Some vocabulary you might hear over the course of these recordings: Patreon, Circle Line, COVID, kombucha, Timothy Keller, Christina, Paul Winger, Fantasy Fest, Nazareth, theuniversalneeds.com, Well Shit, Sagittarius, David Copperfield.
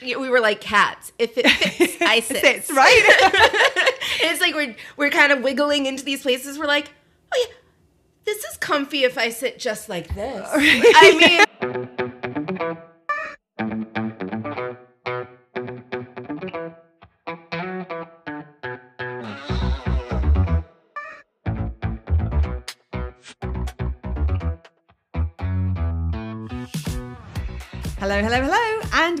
We were like cats. If it fits, I sit. Sits, right? It's like we're kind of wiggling into these places. We're like, oh yeah, this is comfy if I sit just like this. I mean. Hello, hello, hello, and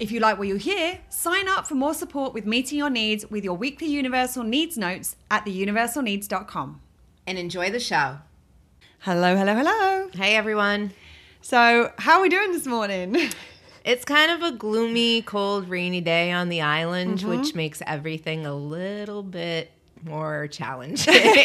If you like what you hear, sign up for more support with meeting your needs with your weekly Universal Needs Notes at theuniversalneeds.com. And enjoy the show. Hello, hello, hello. Hey, everyone. So how are we doing this morning? It's kind of a gloomy, cold, rainy day on the island, which makes everything a little bit more challenging.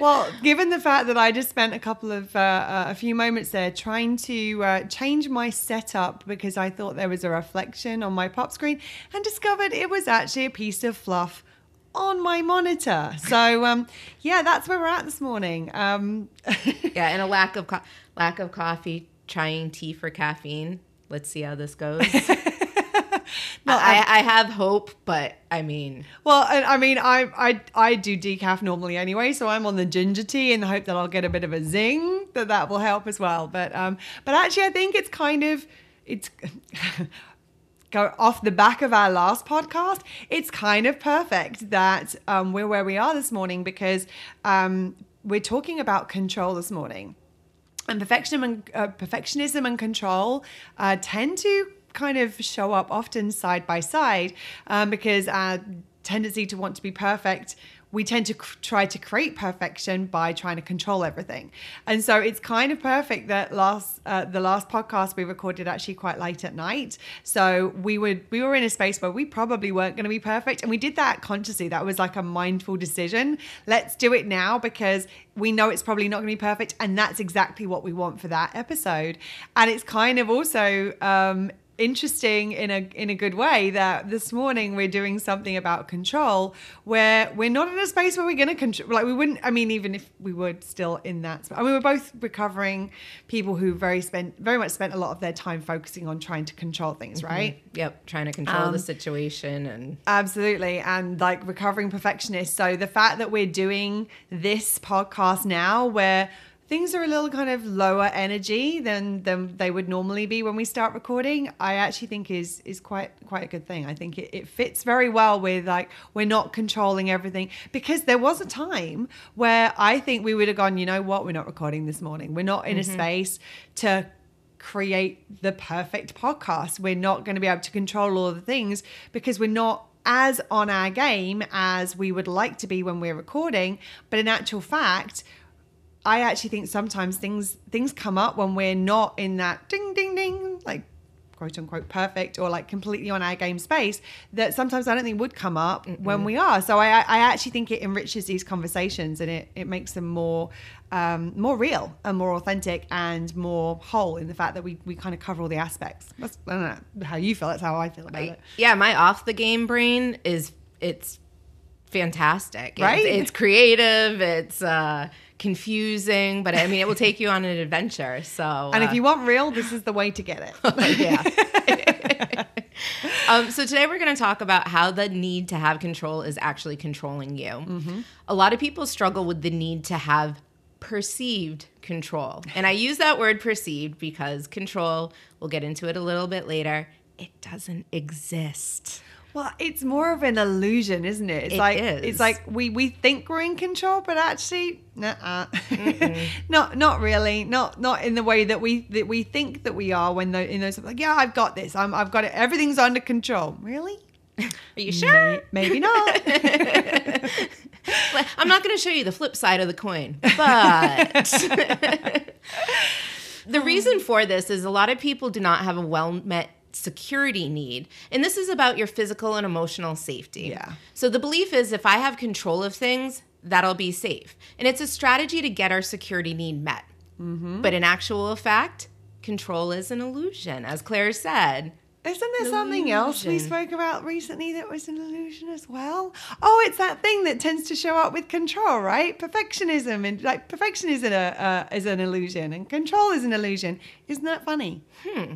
Well, given the fact that I just spent a few moments there trying to change my setup because I thought there was a reflection on my pop screen and discovered it was actually a piece of fluff on my monitor. So, yeah, that's where we're at this morning. Yeah, and a lack of coffee, trying tea for caffeine. Let's see how this goes. No, I have hope, but I mean... Well, I do decaf normally anyway, so I'm on the ginger tea in the hope that I'll get a bit of a zing, that will help as well. But actually, I think it's kind of... it's go off the back of our last podcast, it's kind of perfect that we're where we are this morning because we're talking about control this morning. And perfectionism and control tend to... kind of show up often side by side because our tendency to want to be perfect, we tend to try to create perfection by trying to control everything. And so it's kind of perfect that the last podcast we recorded actually quite late at night. So we were in a space where we probably weren't going to be perfect. And we did that consciously. That was like a mindful decision. Let's do it now because we know it's probably not going to be perfect. And that's exactly what we want for that episode. And it's kind of also... interesting in a good way that this morning we're doing something about control where we're not in a space where we're going to control, like we wouldn't, I mean, even if we were still in that space. I mean, we're both recovering people who very much spent a lot of their time focusing on trying to control things, right? Yep. Trying to control the situation and. Absolutely. And like recovering perfectionists. So the fact that we're doing this podcast now where things are a little kind of lower energy than they would normally be when we start recording, I actually think is quite a good thing. I think it fits very well with like we're not controlling everything because there was a time where I think we would have gone, you know what, we're not recording this morning. We're not in a space to create the perfect podcast. We're not going to be able to control all the things because we're not as on our game as we would like to be when we're recording. But in actual fact... I actually think sometimes things come up when we're not in that ding, ding, ding, like quote unquote perfect or like completely on our game space that sometimes I don't think would come up when we are. So I actually think it enriches these conversations and it makes them more real and more authentic and more whole in the fact that we kind of cover all the aspects. That's, I don't know how you feel. That's how I feel about it. Yeah, my off the game brain it's fantastic. Right? It's creative. It's... confusing, but I mean, it will take you on an adventure. So, and if you want real, this is the way to get it. Yeah. So today we're going to talk about how the need to have control is actually controlling you. A lot of people struggle with the need to have perceived control, and I use that word perceived because control, we'll get into it a little bit later, it doesn't exist. Well, it's more of an illusion, isn't it? It's like we think we're in control, but actually, not really, not in the way that we think that we are. When those like, yeah, I've got this, I've got it, everything's under control. Really? Are you sure? Maybe not. I'm not going to show you the flip side of the coin, but the reason for this is a lot of people do not have a well met security need. And this is about your physical and emotional safety. Yeah. So the belief is if I have control of things, that'll be safe. And it's a strategy to get our security need met. Mm-hmm. But in actual fact, control is an illusion, as Claire said. Isn't there something else we spoke about recently that was an illusion as well? Oh, it's that thing that tends to show up with control, right? Perfectionism, and like perfection is an illusion, and control is an illusion. Isn't that funny? Hmm.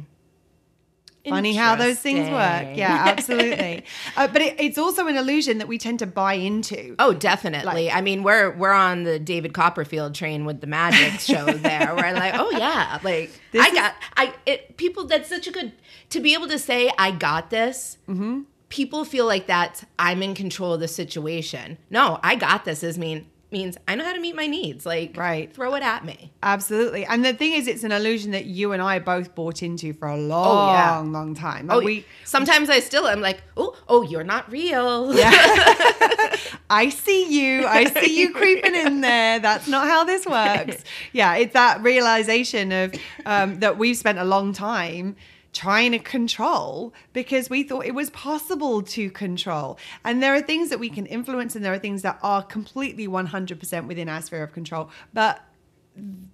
Funny how those things work. Yeah, absolutely. But it's also an illusion that we tend to buy into. Oh, definitely. Like, I mean, we're on the David Copperfield train with the magic show there. We're like, oh yeah, like people. That's such a good to be able to say I got this. Mm-hmm. People feel like that's I'm in control of the situation. No, I got this. Means I know how to meet my needs. Like, right. Throw it at me. Absolutely. And the thing is, it's an illusion that you and I both bought into for a long time. Like sometimes I still am like, oh, you're not real. Yeah. I see you creeping in there. That's not how this works. Yeah, it's that realization of that we've spent a long time trying to control because we thought it was possible to control. And there are things that we can influence and there are things that are completely 100% within our sphere of control, but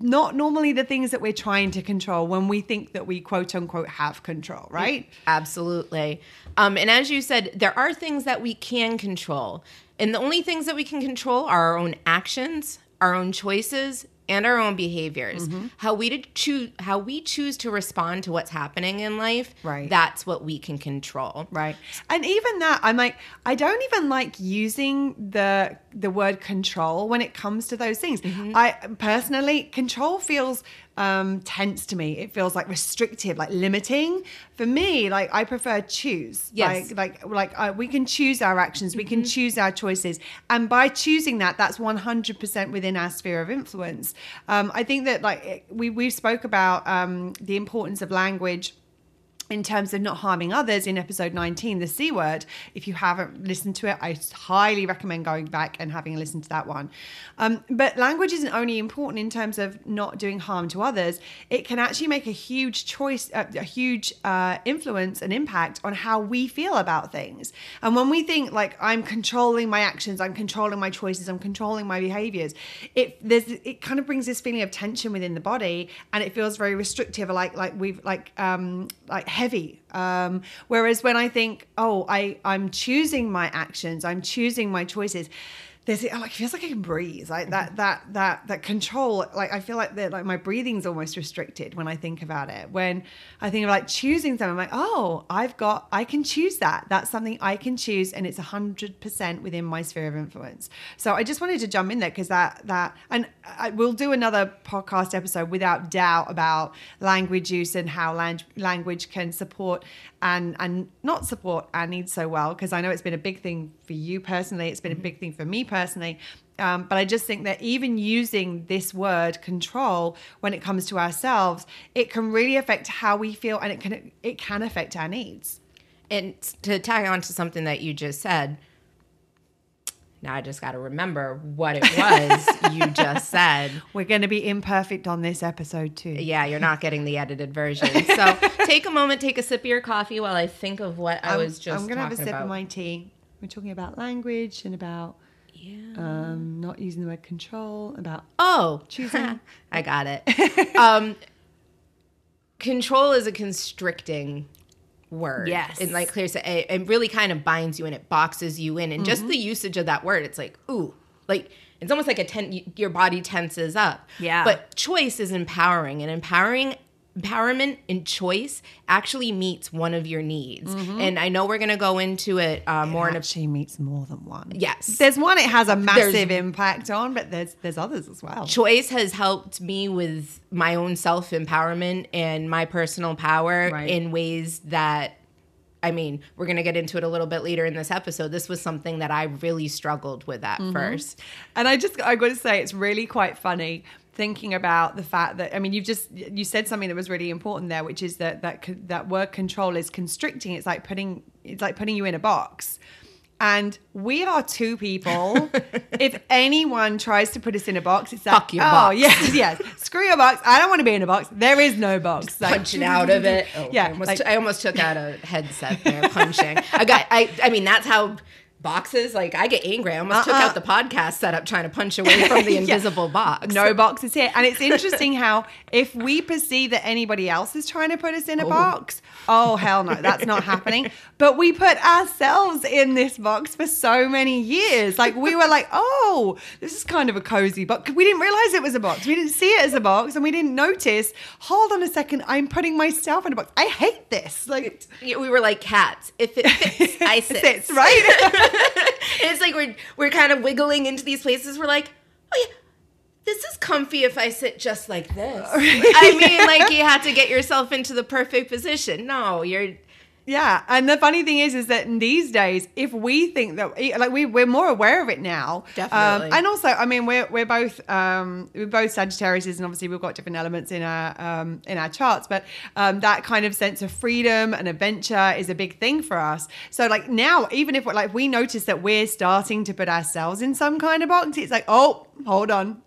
not normally the things that we're trying to control when we think that we quote unquote have control, right? Absolutely. And as you said, there are things that we can control. And the only things that we can control are our own actions, our own choices, and our own behaviors, mm-hmm. how we choose to respond to what's happening in life, right. That's what we can control. Right. And even that, I'm like, I don't even like using the word control when it comes to those things. Mm-hmm. I personally, control feels tense to me. It feels like restrictive, like limiting. For me, like I prefer choose. Yes. Like we can choose our actions. We can choose our choices. And by choosing that, that's 100% within our sphere of influence. I think that like we spoke about the importance of language in terms of not harming others in episode 19, the C word. If you haven't listened to it, I highly recommend going back and having a listen to that one. But language isn't only important in terms of not doing harm to others. It can actually make a huge choice, a huge influence and impact on how we feel about things. And when we think like I'm controlling my actions, I'm controlling my choices, I'm controlling my behaviors, it kind of brings this feeling of tension within the body, and it feels very restrictive, like heavy. Whereas when I think, I'm choosing my actions, I'm choosing my choices, it feels like I can breathe. Like that control, like I feel like my breathing's almost restricted when I think about it. When I think of like choosing something, I'm like, I can choose that. That's something I can choose, and it's 100% within my sphere of influence. So I just wanted to jump in there because we'll do another podcast episode without doubt about language use and how language can support and not support our needs so well. Because I know it's been a big thing for you personally. It's been a big thing for me personally. But I just think that even using this word control when it comes to ourselves, it can really affect how we feel, and it can affect our needs. And to tag on to something that you just said, now I just got to remember what it was you just said. We're going to be imperfect on this episode too. Yeah, you're not getting the edited version. So take a moment, take a sip of your coffee while I think of what I was just talking about. I'm going to have a sip of my tea. We're talking about language and about... Yeah. Not using the word control, about choosing. I got it. Control is a constricting word. Yes. And like Claire said, it really kind of binds you and it boxes you in. And just the usage of that word, it's like, ooh, like it's almost like your body tenses up. Yeah. But choice is empowering, and empowerment and choice actually meets one of your needs. Mm-hmm. And I know we're going to go into it more. It actually meets more than one. Yes. There's one it has a massive impact on, but there's others as well. Choice has helped me with my own self-empowerment and my personal power in ways that, I mean, we're going to get into it a little bit later in this episode. This was something that I really struggled with at first. And I got to say, it's really quite funny thinking about the fact that, I mean, you said something that was really important there, which is that word control is constricting. It's like putting you in a box. And we are two people. If anyone tries to put us in a box, it's like, fuck your box. Yes. Screw your box. I don't want to be in a box. There is no box. Just like, punching out of it. Oh, yeah. I almost took out a headset there, punching. I mean, that's how boxes, like, I get angry. I almost took out the podcast setup trying to punch away from the invisible box. No box is here. And it's interesting how if we perceive that anybody else is trying to put us in a box, oh, hell no, that's not happening. But we put ourselves in this box for so many years. Like, we were like, oh, this is kind of a cozy box. We didn't realize it was a box. We didn't see it as a box, and we didn't notice, hold on a second, I'm putting myself in a box. I hate this. Like, we were like cats. If it fits, I sit. It fits, right? It's like we're kind of wiggling into these places. We're like, oh yeah, this is comfy if I sit just like this. I mean, like, you have to get yourself into the perfect position. No, you're... Yeah, and the funny thing is that in these days, if we think that, like, we're more aware of it now. Definitely. And also, I mean, we're both Sagittariuses, and obviously we've got different elements in our charts, but that kind of sense of freedom and adventure is a big thing for us. So, like, now, even if we notice that we're starting to put ourselves in some kind of box, it's like, oh, hold on.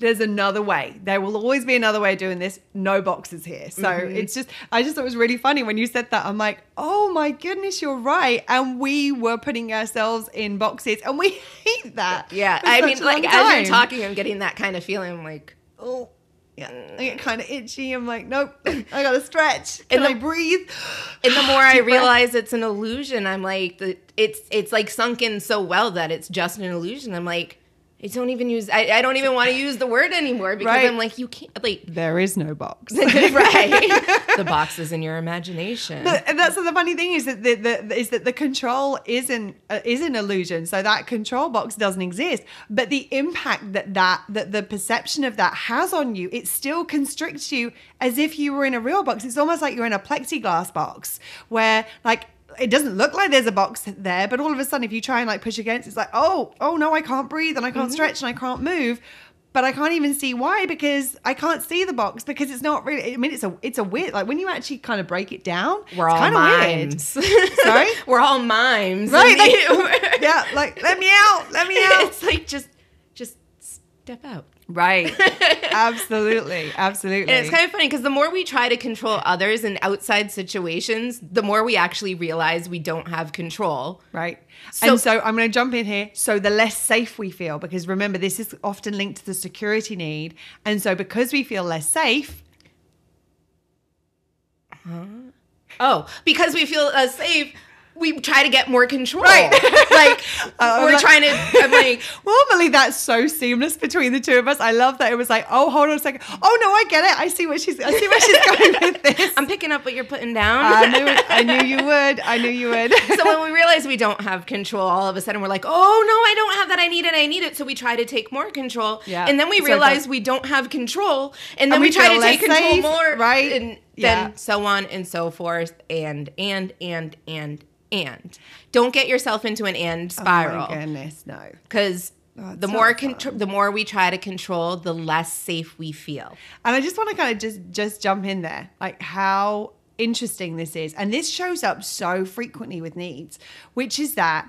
There's another way. There will always be another way of doing this. No boxes here. So It's just, I just thought it was really funny when you said that. I'm like, oh my goodness, you're right. And we were putting ourselves in boxes, and we hate that. Yeah. I mean, like, as you're talking, I'm getting that kind of feeling. I'm like, oh, yeah. I get kind of itchy. I'm like, nope, I got to stretch. And I breathe. And the more I realize it's an illusion, I'm like, it's like sunk in so well that it's just an illusion. I'm like, I don't even want to use the word anymore, because I'm like, you can't, like, there is no box. Right. The box is in your imagination. And that's the funny thing is that the control is an illusion. So that control box doesn't exist, but the impact that the perception of that has on you, it still constricts you as if you were in a real box. It's almost like you're in a plexiglass box where, like, it doesn't look like there's a box there, but all of a sudden, if you try and, like, push against, it's like, oh no, I can't breathe, and I can't stretch, and I can't move, but I can't even see why, because I can't see the box, because it's not really. I mean, it's a weird, like, when you actually kind of break it down, we're all mimes. Weird. Sorry, we're all mimes, right? Like, yeah, like, let me out. It's like just step out. Right. Absolutely. And it's kind of funny because the more we try to control others in outside situations, the more we actually realize we don't have control. Right. So I'm going to jump in here. So the less safe we feel, because remember, this is often linked to the security need. And so because we feel less safe. Because we feel less safe, we try to get more control. Right. Like, I'm like, well, Millie, that's so seamless between the two of us. I love that. It was like, oh, hold on a second. Oh, no, I get it. I see where she's going with this. I'm picking up what you're putting down. I knew you would. So when we realize we don't have control, all of a sudden we're like, oh, no, I don't have that. I need it. So we try to take more control. Yeah. And then we realize we don't have control. And then we try to take control more. Right. And then so on and so forth. And don't get yourself into an and spiral. Oh my goodness, no. Because the more we try to control, the less safe we feel. And I just want to kind of just jump in there, like, how interesting this is. And this shows up so frequently with needs, which is that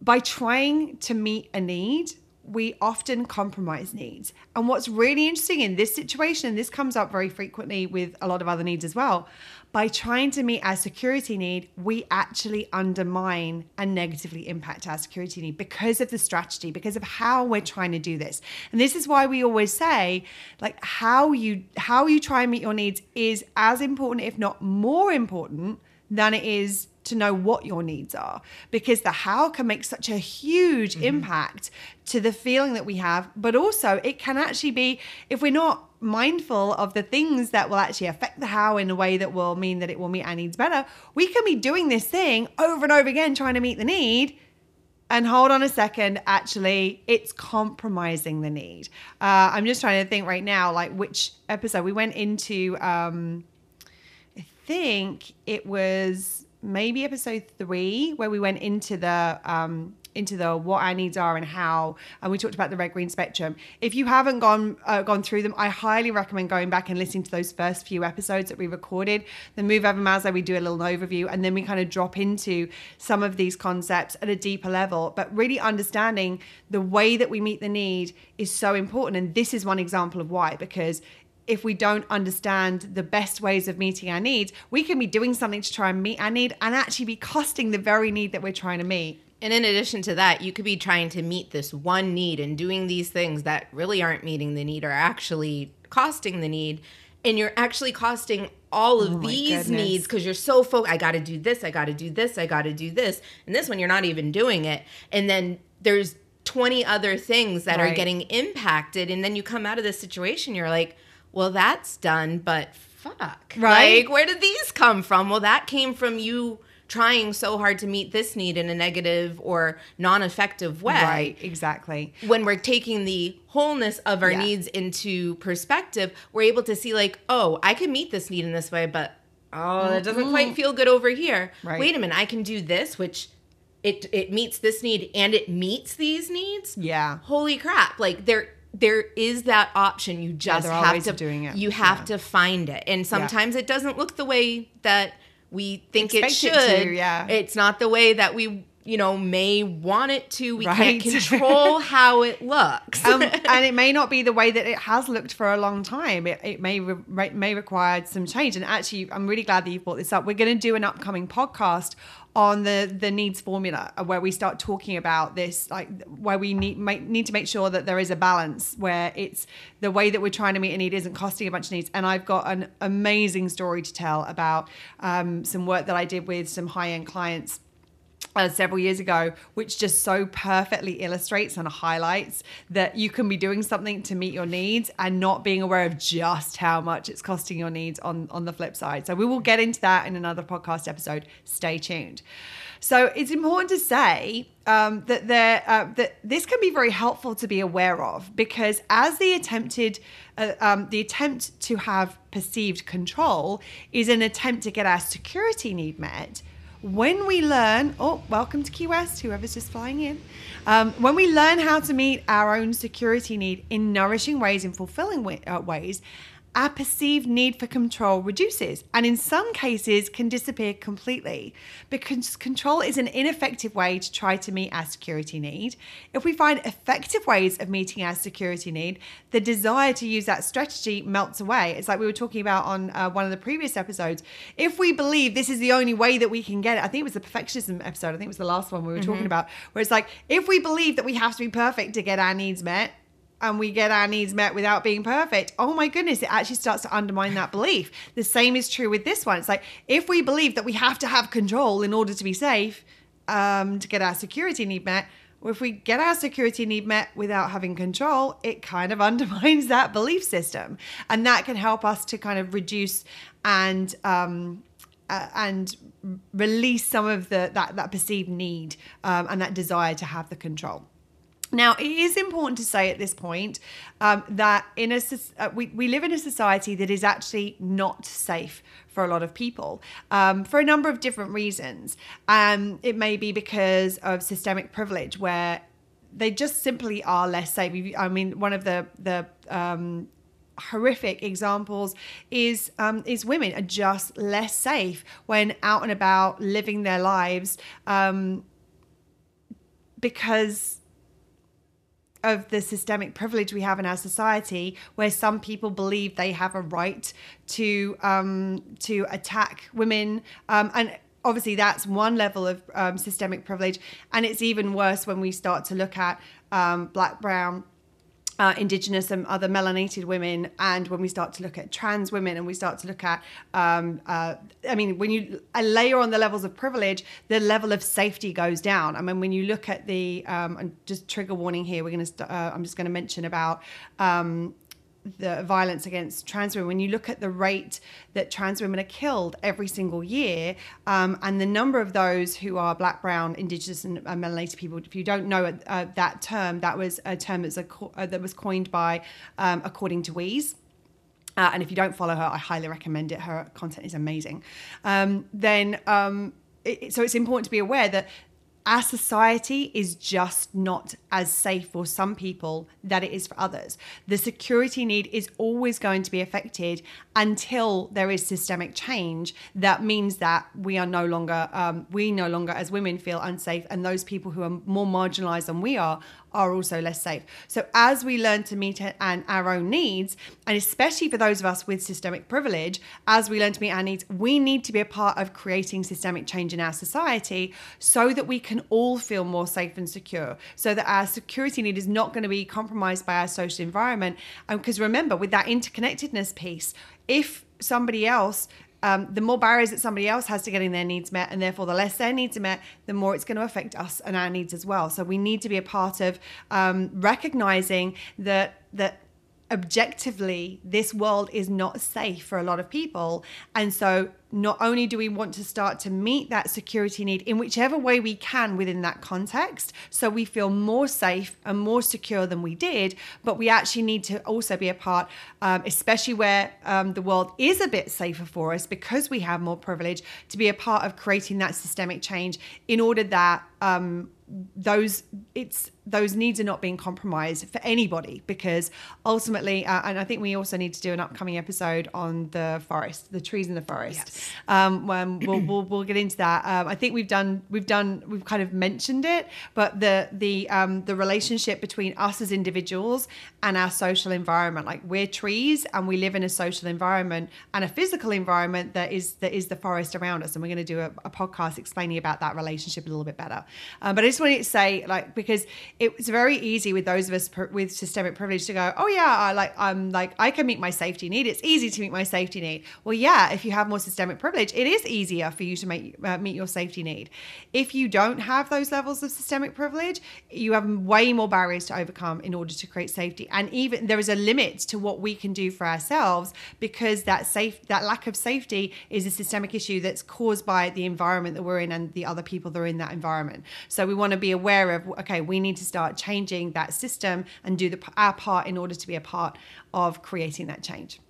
by trying to meet a need, we often compromise needs. And what's really interesting in this situation, and this comes up very frequently with a lot of other needs as well, by trying to meet our security need, we actually undermine and negatively impact our security need because of the strategy, because of how we're trying to do this. And this is why we always say, like, how you try and meet your needs is as important, if not more important, than it is to know what your needs are, because the how can make such a huge impact to the feeling that we have. But also, it can actually be, if we're not mindful of the things that will actually affect the how in a way that will mean that it will meet our needs better, we can be doing this thing over and over again, trying to meet the need, and hold on a second, actually, it's compromising the need. I'm just trying to think right now, like, which episode we went into. I think it was maybe episode 3, where we went into the into the what our needs are and how, and we talked about the red-green spectrum. If you haven't gone through them, I highly recommend going back and listening to those first few episodes that we recorded. The Move Over Mazda, we do a little overview, and then we kind of drop into some of these concepts at a deeper level. But really understanding the way that we meet the need is so important, and this is one example of why, because if we don't understand the best ways of meeting our needs, we can be doing something to try and meet our need and actually be costing the very need that we're trying to meet. And in addition to that, you could be trying to meet this one need and doing these things that really aren't meeting the need or actually costing the need. And you're actually costing all of these needs because you're so focused. I got to do this. I got to do this. I got to do this. And this one, you're not even doing it. And then there's 20 other things that are getting impacted. And then you come out of this situation, you're like, well, that's done, but fuck. Right? Like, where did these come from? Well, that came from you trying so hard to meet this need in a negative or non-effective way. Right, exactly. When we're taking the wholeness of our needs into perspective, we're able to see like, oh, I can meet this need in this way, but it doesn't quite feel good over here. Right. Wait a minute, I can do this, which it meets this need and it meets these needs? Yeah. Holy crap. Like, there is that option. You just have to doing it. You have to find it. And sometimes it doesn't look the way that we think it should. It's not the way that we, may want it to. We can't control how it looks. And it may not be the way that it has looked for a long time. It may require some change. And actually, I'm really glad that you brought this up. We're going to do an upcoming podcast on the needs formula, where we start talking about this, like where we need to make sure that there is a balance where it's the way that we're trying to meet a need isn't costing a bunch of needs. And I've got an amazing story to tell about some work that I did with some high-end clients several years ago, which just so perfectly illustrates and highlights that you can be doing something to meet your needs and not being aware of just how much it's costing your needs on the flip side. So we will get into that in another podcast episode. Stay tuned. So it's important to say that this can be very helpful to be aware of, because as the attempt to have perceived control is an attempt to get our security need met. When we learn, welcome to Key West, whoever's just flying in. When we learn how to meet our own security need in nourishing ways and fulfilling ways, our perceived need for control reduces and in some cases can disappear completely, because control is an ineffective way to try to meet our security need. If we find effective ways of meeting our security need, the desire to use that strategy melts away. It's like we were talking about on one of the previous episodes. If we believe this is the only way that we can get it, I think it was the perfectionism episode, I think it was the last one we were talking about, where it's like, if we believe that we have to be perfect to get our needs met, and we get our needs met without being perfect, oh my goodness, it actually starts to undermine that belief. The same is true with this one. It's like, if we believe that we have to have control in order to be safe, to get our security need met, or if we get our security need met without having control, it kind of undermines that belief system. And that can help us to kind of reduce and release some of that perceived need and that desire to have the control. Now, it is important to say at this point that we live in a society that is actually not safe for a lot of people, for a number of different reasons. It may be because of systemic privilege, where they just simply are less safe. I mean, one of the horrific examples is women are just less safe when out and about living their lives because of the systemic privilege we have in our society, where some people believe they have a right to attack women. And obviously that's one level of systemic privilege. And it's even worse when we start to look at Black, Brown, Indigenous and other melanated women, and when we start to look at trans women, and we start to look at when you layer on the levels of privilege, the level of safety goes down. I mean, when you look at the and just trigger warning here, I'm just going to mention about the violence against trans women. When you look at the rate that trans women are killed every single year, and the number of those who are Black, Brown, Indigenous, and melanated people, if you don't know that term, that was a term that was coined by According to Wheeze. And if you don't follow her, I highly recommend it. Her content is amazing. So it's important to be aware that our society is just not as safe for some people that it is for others. The security need is always going to be affected until there is systemic change that means that we are no longer, as women feel unsafe, and those people who are more marginalized than we are also less safe. So as we learn to meet our own needs, and especially for those of us with systemic privilege, as we learn to meet our needs, we need to be a part of creating systemic change in our society so that we can all feel more safe and secure, so that our security need is not going to be compromised by our social environment. And because remember, with that interconnectedness piece, if somebody else, the more barriers that somebody else has to getting their needs met, and therefore the less their needs are met, the more it's going to affect us and our needs as well. So we need to be a part of recognizing that objectively this world is not safe for a lot of people. And so not only do we want to start to meet that security need in whichever way we can within that context, so we feel more safe and more secure than we did, but we actually need to also be a part, especially where the world is a bit safer for us because we have more privilege, to be a part of creating that systemic change in order that those needs are not being compromised for anybody. Because ultimately, and I think we also need to do an upcoming episode on the forest, the trees in the forest. Yes. We'll get into that. I think we've kind of mentioned it, but the relationship between us as individuals and our social environment, like we're trees and we live in a social environment and a physical environment that is the forest around us. And we're going to do a podcast explaining about that relationship a little bit better. But I just wanted to say, like, because it's very easy with those of us with systemic privilege to go, oh yeah, I can meet my safety need. It's easy to meet my safety need. Well, yeah, if you have more systemic privilege, it is easier for you to meet your safety need. If you don't have those levels of systemic privilege, you have way more barriers to overcome in order to create safety. And even there is a limit to what we can do for ourselves, because that lack of safety is a systemic issue that's caused by the environment that we're in and the other people that are in that environment. So we want to be aware of, okay, we need to start changing that system and do our part in order to be a part of creating that change.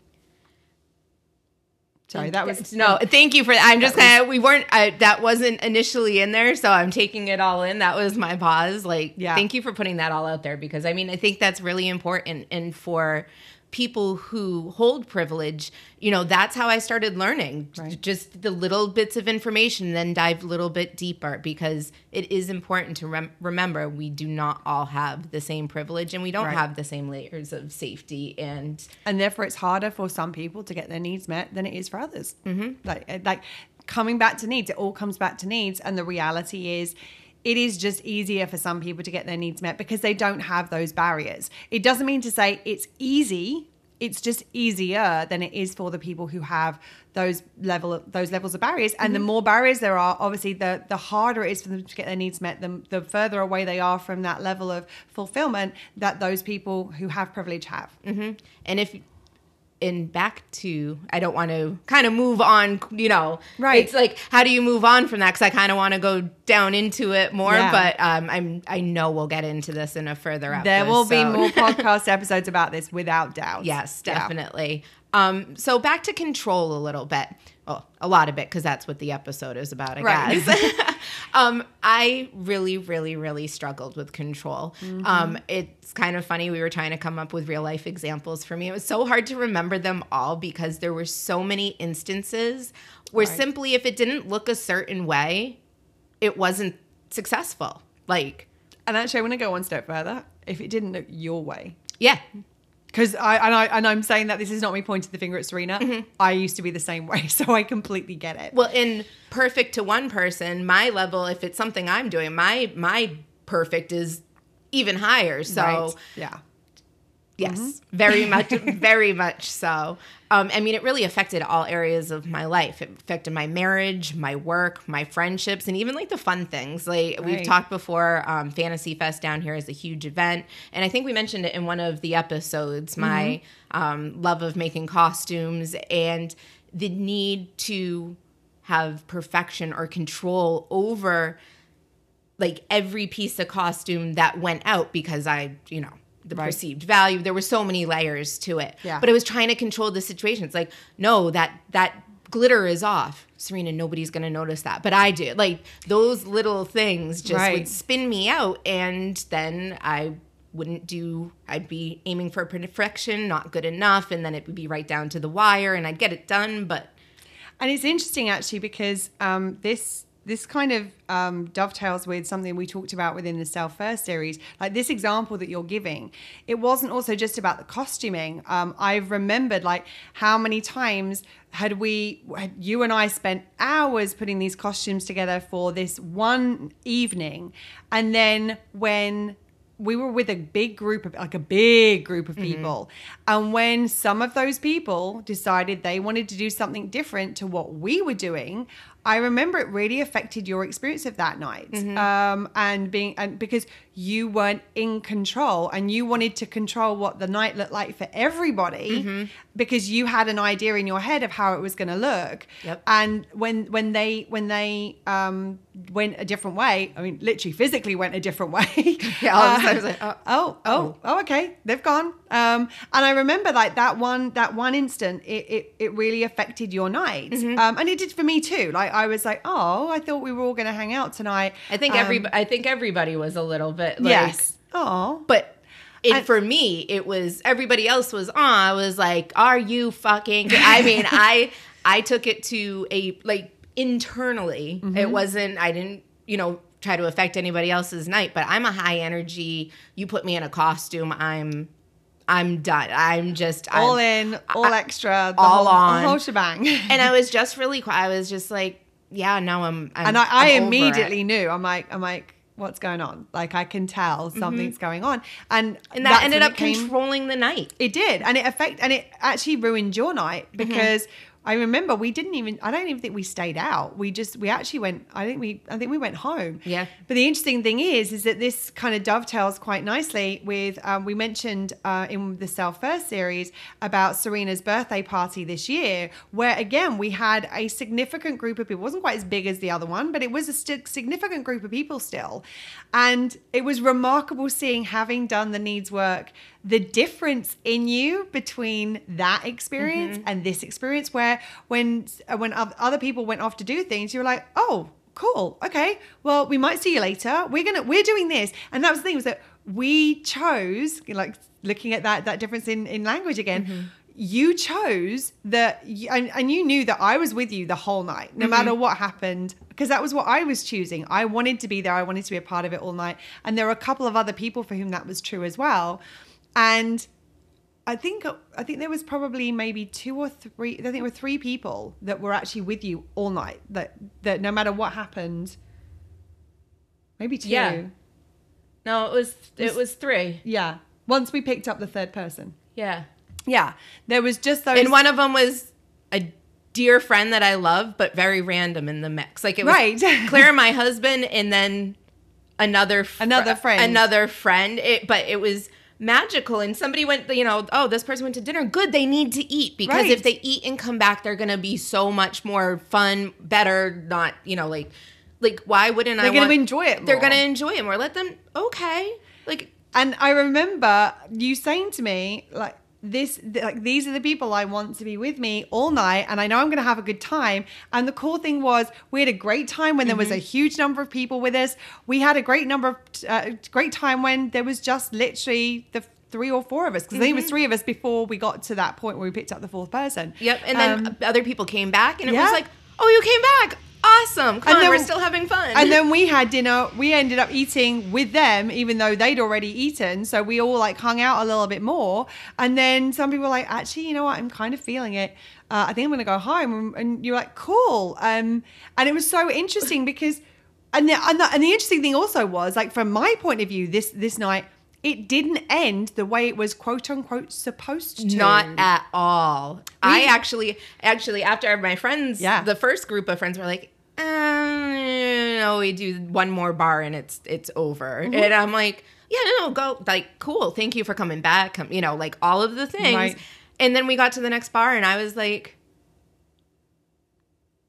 Sorry, that was... No, thank you for that. I'm just kind of... that wasn't initially in there, so I'm taking it all in. That was my pause. Like, yeah. Thank you for putting that all out there, because, I mean, I think that's really important. And for people who hold privilege, that's how I started learning. Right. Just the little bits of information, then dive a little bit deeper, because it is important to remember we do not all have the same privilege, and we don't have the same layers of safety. And therefore it's harder for some people to get their needs met than it is for others. Mm-hmm. Like coming back to needs, it all comes back to needs. And the reality is, it is just easier for some people to get their needs met because they don't have those barriers. It doesn't mean to say it's easy. It's just easier than it is for the people who have those levels of barriers. And the more barriers there are, obviously, the harder it is for them to get their needs met. The further away they are from that level of fulfillment that those people who have privilege have. Mm-hmm. And back to, I don't want to kind of move on, Right. It's like, how do you move on from that? Because I kind of want to go down into it more, but I know we'll get into this in a further episode. There will be more podcast episodes about this, without doubt. Yes, definitely. Yeah. So back to control a little bit. Well, a lot of it, because that's what the episode is about, I guess. I really, really, really struggled with control. Mm-hmm. It's kind of funny. We were trying to come up with real life examples for me. It was so hard to remember them all because there were so many instances where simply if it didn't look a certain way, it wasn't successful. And actually, I want to go one step further. If it didn't look your way. Yeah. Because I'm saying that this is not me pointing the finger at Serena. Mm-hmm. I used to be the same way, so I completely get it. Well, in perfect to one person, my level, if it's something I'm doing, my perfect is even higher. So yes, mm-hmm. very much so. I mean, it really affected all areas of my life. It affected my marriage, my work, my friendships, and even the fun things. We've talked before, Fantasy Fest down here is a huge event. And I think we mentioned it in one of the episodes, my love of making costumes and the need to have perfection or control over every piece of costume that went out, because the perceived value. There were so many layers to it. Yeah. But I was trying to control the situation. It's no, that glitter is off. Serena, nobody's going to notice that. But I do. Like, those little things just would spin me out. And then I wouldn't do, I'd be aiming for perfection, not good enough. And then it would be right down to the wire and I'd get it done. But. And it's interesting, actually, because this kind of dovetails with something we talked about within the Self First series. Like this example that you're giving, it wasn't also just about the costuming. I've remembered like how many times had you and I spent hours putting these costumes together for this one evening. And then when we were with a big group of people. And when some of those people decided they wanted to do something different to what we were doing, I remember it really affected your experience of that night. And because you weren't in control and you wanted to control what the night looked like for everybody because you had an idea in your head of how it was going to look. Yep. And when they went a different way, I mean, literally physically went a different way. I was like, oh, okay, they've gone. And I remember like that one instant, it really affected your night. And it did for me too. Like I was like, oh, I thought we were all going to hang out tonight. I think everybody was a little bit like, yes. Oh, but for me, it was everybody else was on. I was like, are you fucking? I mean, I took it to a like internally. It wasn't. I didn't, try to affect anybody else's night. But I'm a high energy. You put me in a costume, I'm done. I'm just all in, all extra, all on, the whole shebang. And I was just really quiet. I was just like, yeah, no, I'm and I immediately knew. I'm like, what's going on? Like I can tell something's going on. And that ended up controlling the night. It did, and it actually ruined your night because. I remember I don't even think we stayed out. We went home. Yeah. But the interesting thing is that this kind of dovetails quite nicely with, we mentioned in the Self First series about Serena's birthday party this year, where again, we had a significant group of people. It wasn't quite as big as the other one, but it was a significant group of people still. And it was remarkable seeing, having done the needs work, the difference in you between that experience and this experience where when other people went off to do things, you were like, oh, cool. Okay. Well, we might see you later. We're doing this. And that was the thing was that we chose, like looking at that difference in language again, you chose and you knew that I was with you the whole night, no matter what happened, because that was what I was choosing. I wanted to be there. I wanted to be a part of it all night. And there were a couple of other people for whom that was true as well. And I think there was probably maybe two or three, I think there were three people that were actually with you all night, that no matter what happened, maybe two. Yeah. No, it was three. Yeah. Once we picked up the third person. Yeah. Yeah. There was just those. And one of them was a dear friend that I love, but very random in the mix. Like it was Claire, my husband, and then another friend. But it was magical. And somebody went, oh, this person went to dinner. Good, they need to eat because if they eat and come back, they're going to be so much more fun, better, not, like why wouldn't I? They're going to enjoy it more. They're going to enjoy it more. Let them, okay. Like, and I remember you saying to me, like, these are the people I want to be with me all night, and I know I'm going to have a good time. And the cool thing was, we had a great time when there was a huge number of people with us. We had a great time when there was just literally the three or four of us, because I think it was three of us before we got to that point where we picked up the fourth person. Yep, and then other people came back, and it was like, oh, you came back. Awesome. Come on, we're still having fun. And then we had dinner. We ended up eating with them, even though they'd already eaten. So we all like hung out a little bit more. And then some people were like, actually, you know what? I'm kind of feeling it. I think I'm going to go home. And you're like, cool. And it was so interesting because, and the interesting thing also was, like, from my point of view, this night, it didn't end the way it was quote unquote supposed to. Not at all. I actually, after my friends, the first group of friends were like, we do one more bar and it's over. And I'm like, yeah, no, go, like, cool. Thank you for coming back. Like all of the things. Right. And then we got to the next bar and I was like,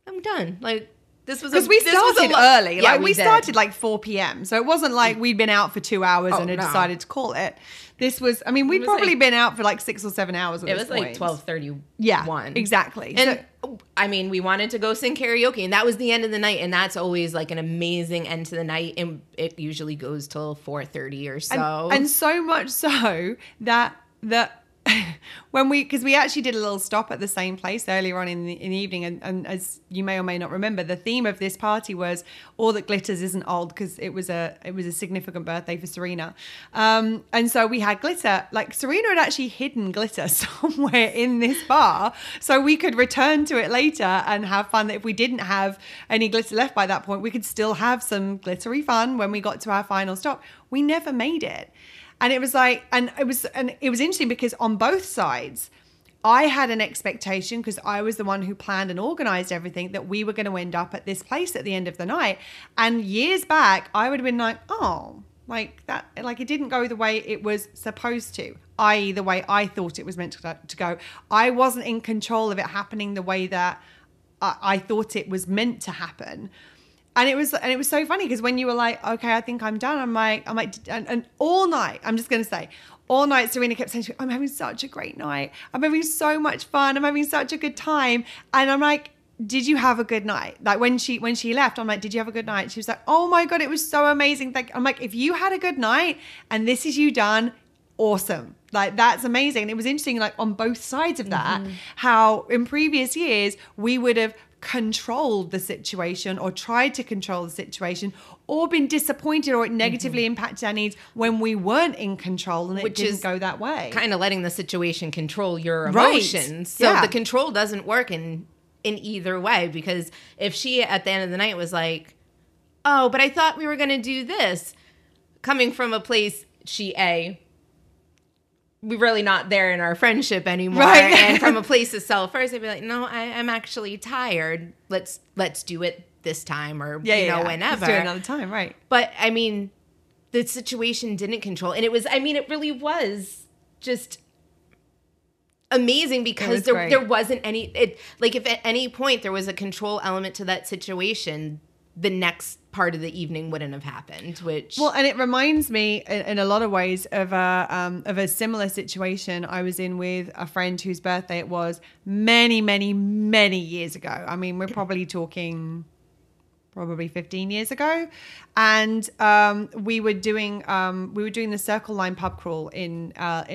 I'm done. Like, This was because we started early. Yeah, like we started like 4 p.m. So it wasn't like we'd been out for 2 hours and had decided to call it. This was, I mean, we'd probably been out for like 6 or 7 hours. It was like 12:31. Yeah, exactly. And so, I mean, we wanted to go sing karaoke, and that was the end of the night. And that's always like an amazing end to the night, and it usually goes till 4:30 or so. And so much so that when we, because we actually did a little stop at the same place earlier on in the evening, and as you may or may not remember, the theme of this party was "All That Glitters Isn't Old," because it was a significant birthday for Serena, and so we had glitter. Like Serena had actually hidden glitter somewhere in this bar, so we could return to it later and have fun. That if we didn't have any glitter left by that point, we could still have some glittery fun when we got to our final stop. We never made it. And it was like, and it was interesting because on both sides, I had an expectation because I was the one who planned and organized everything that we were going to end up at this place at the end of the night. And years back, I would have been like, oh, like that, like it didn't go the way it was supposed to, i.e. the way I thought it was meant to go. I wasn't in control of it happening the way that I thought it was meant to happen. And it was so funny because when you were like, okay, I think I'm done, I'm like, and all night, I'm just going to say, all night Serena kept saying to me, I'm having such a great night. I'm having so much fun. I'm having such a good time. And I'm like, did you have a good night? Like when she left, I'm like, did you have a good night? She was like, oh my God, it was so amazing. I'm like, if you had a good night and this is you done, awesome. Like that's amazing. And it was interesting, like on both sides of that, how in previous years we would have controlled the situation or tried to control the situation or been disappointed or it negatively impacted our needs when we weren't in control and it didn't go that way. Kind of letting the situation control your emotions. Right. So the control doesn't work in either way, because if she at the end of the night was like, oh, but I thought we were going to do this, coming from a place we're really not there in our friendship anymore. Right. And from a place of self first, I'd be like, no, I'm actually tired. Let's do it this time or, whenever. Let's do it another time, right. But, I mean, the situation didn't control. And it was, I mean, it really was just amazing because there wasn't any, like if at any point there was a control element to that situation, the next part of the evening wouldn't have happened, and it reminds me in a lot of ways of a similar situation I was in with a friend whose birthday it was many, many, many years ago. I mean, we're probably talking 15 years ago, and we were doing the Circle Line pub crawl in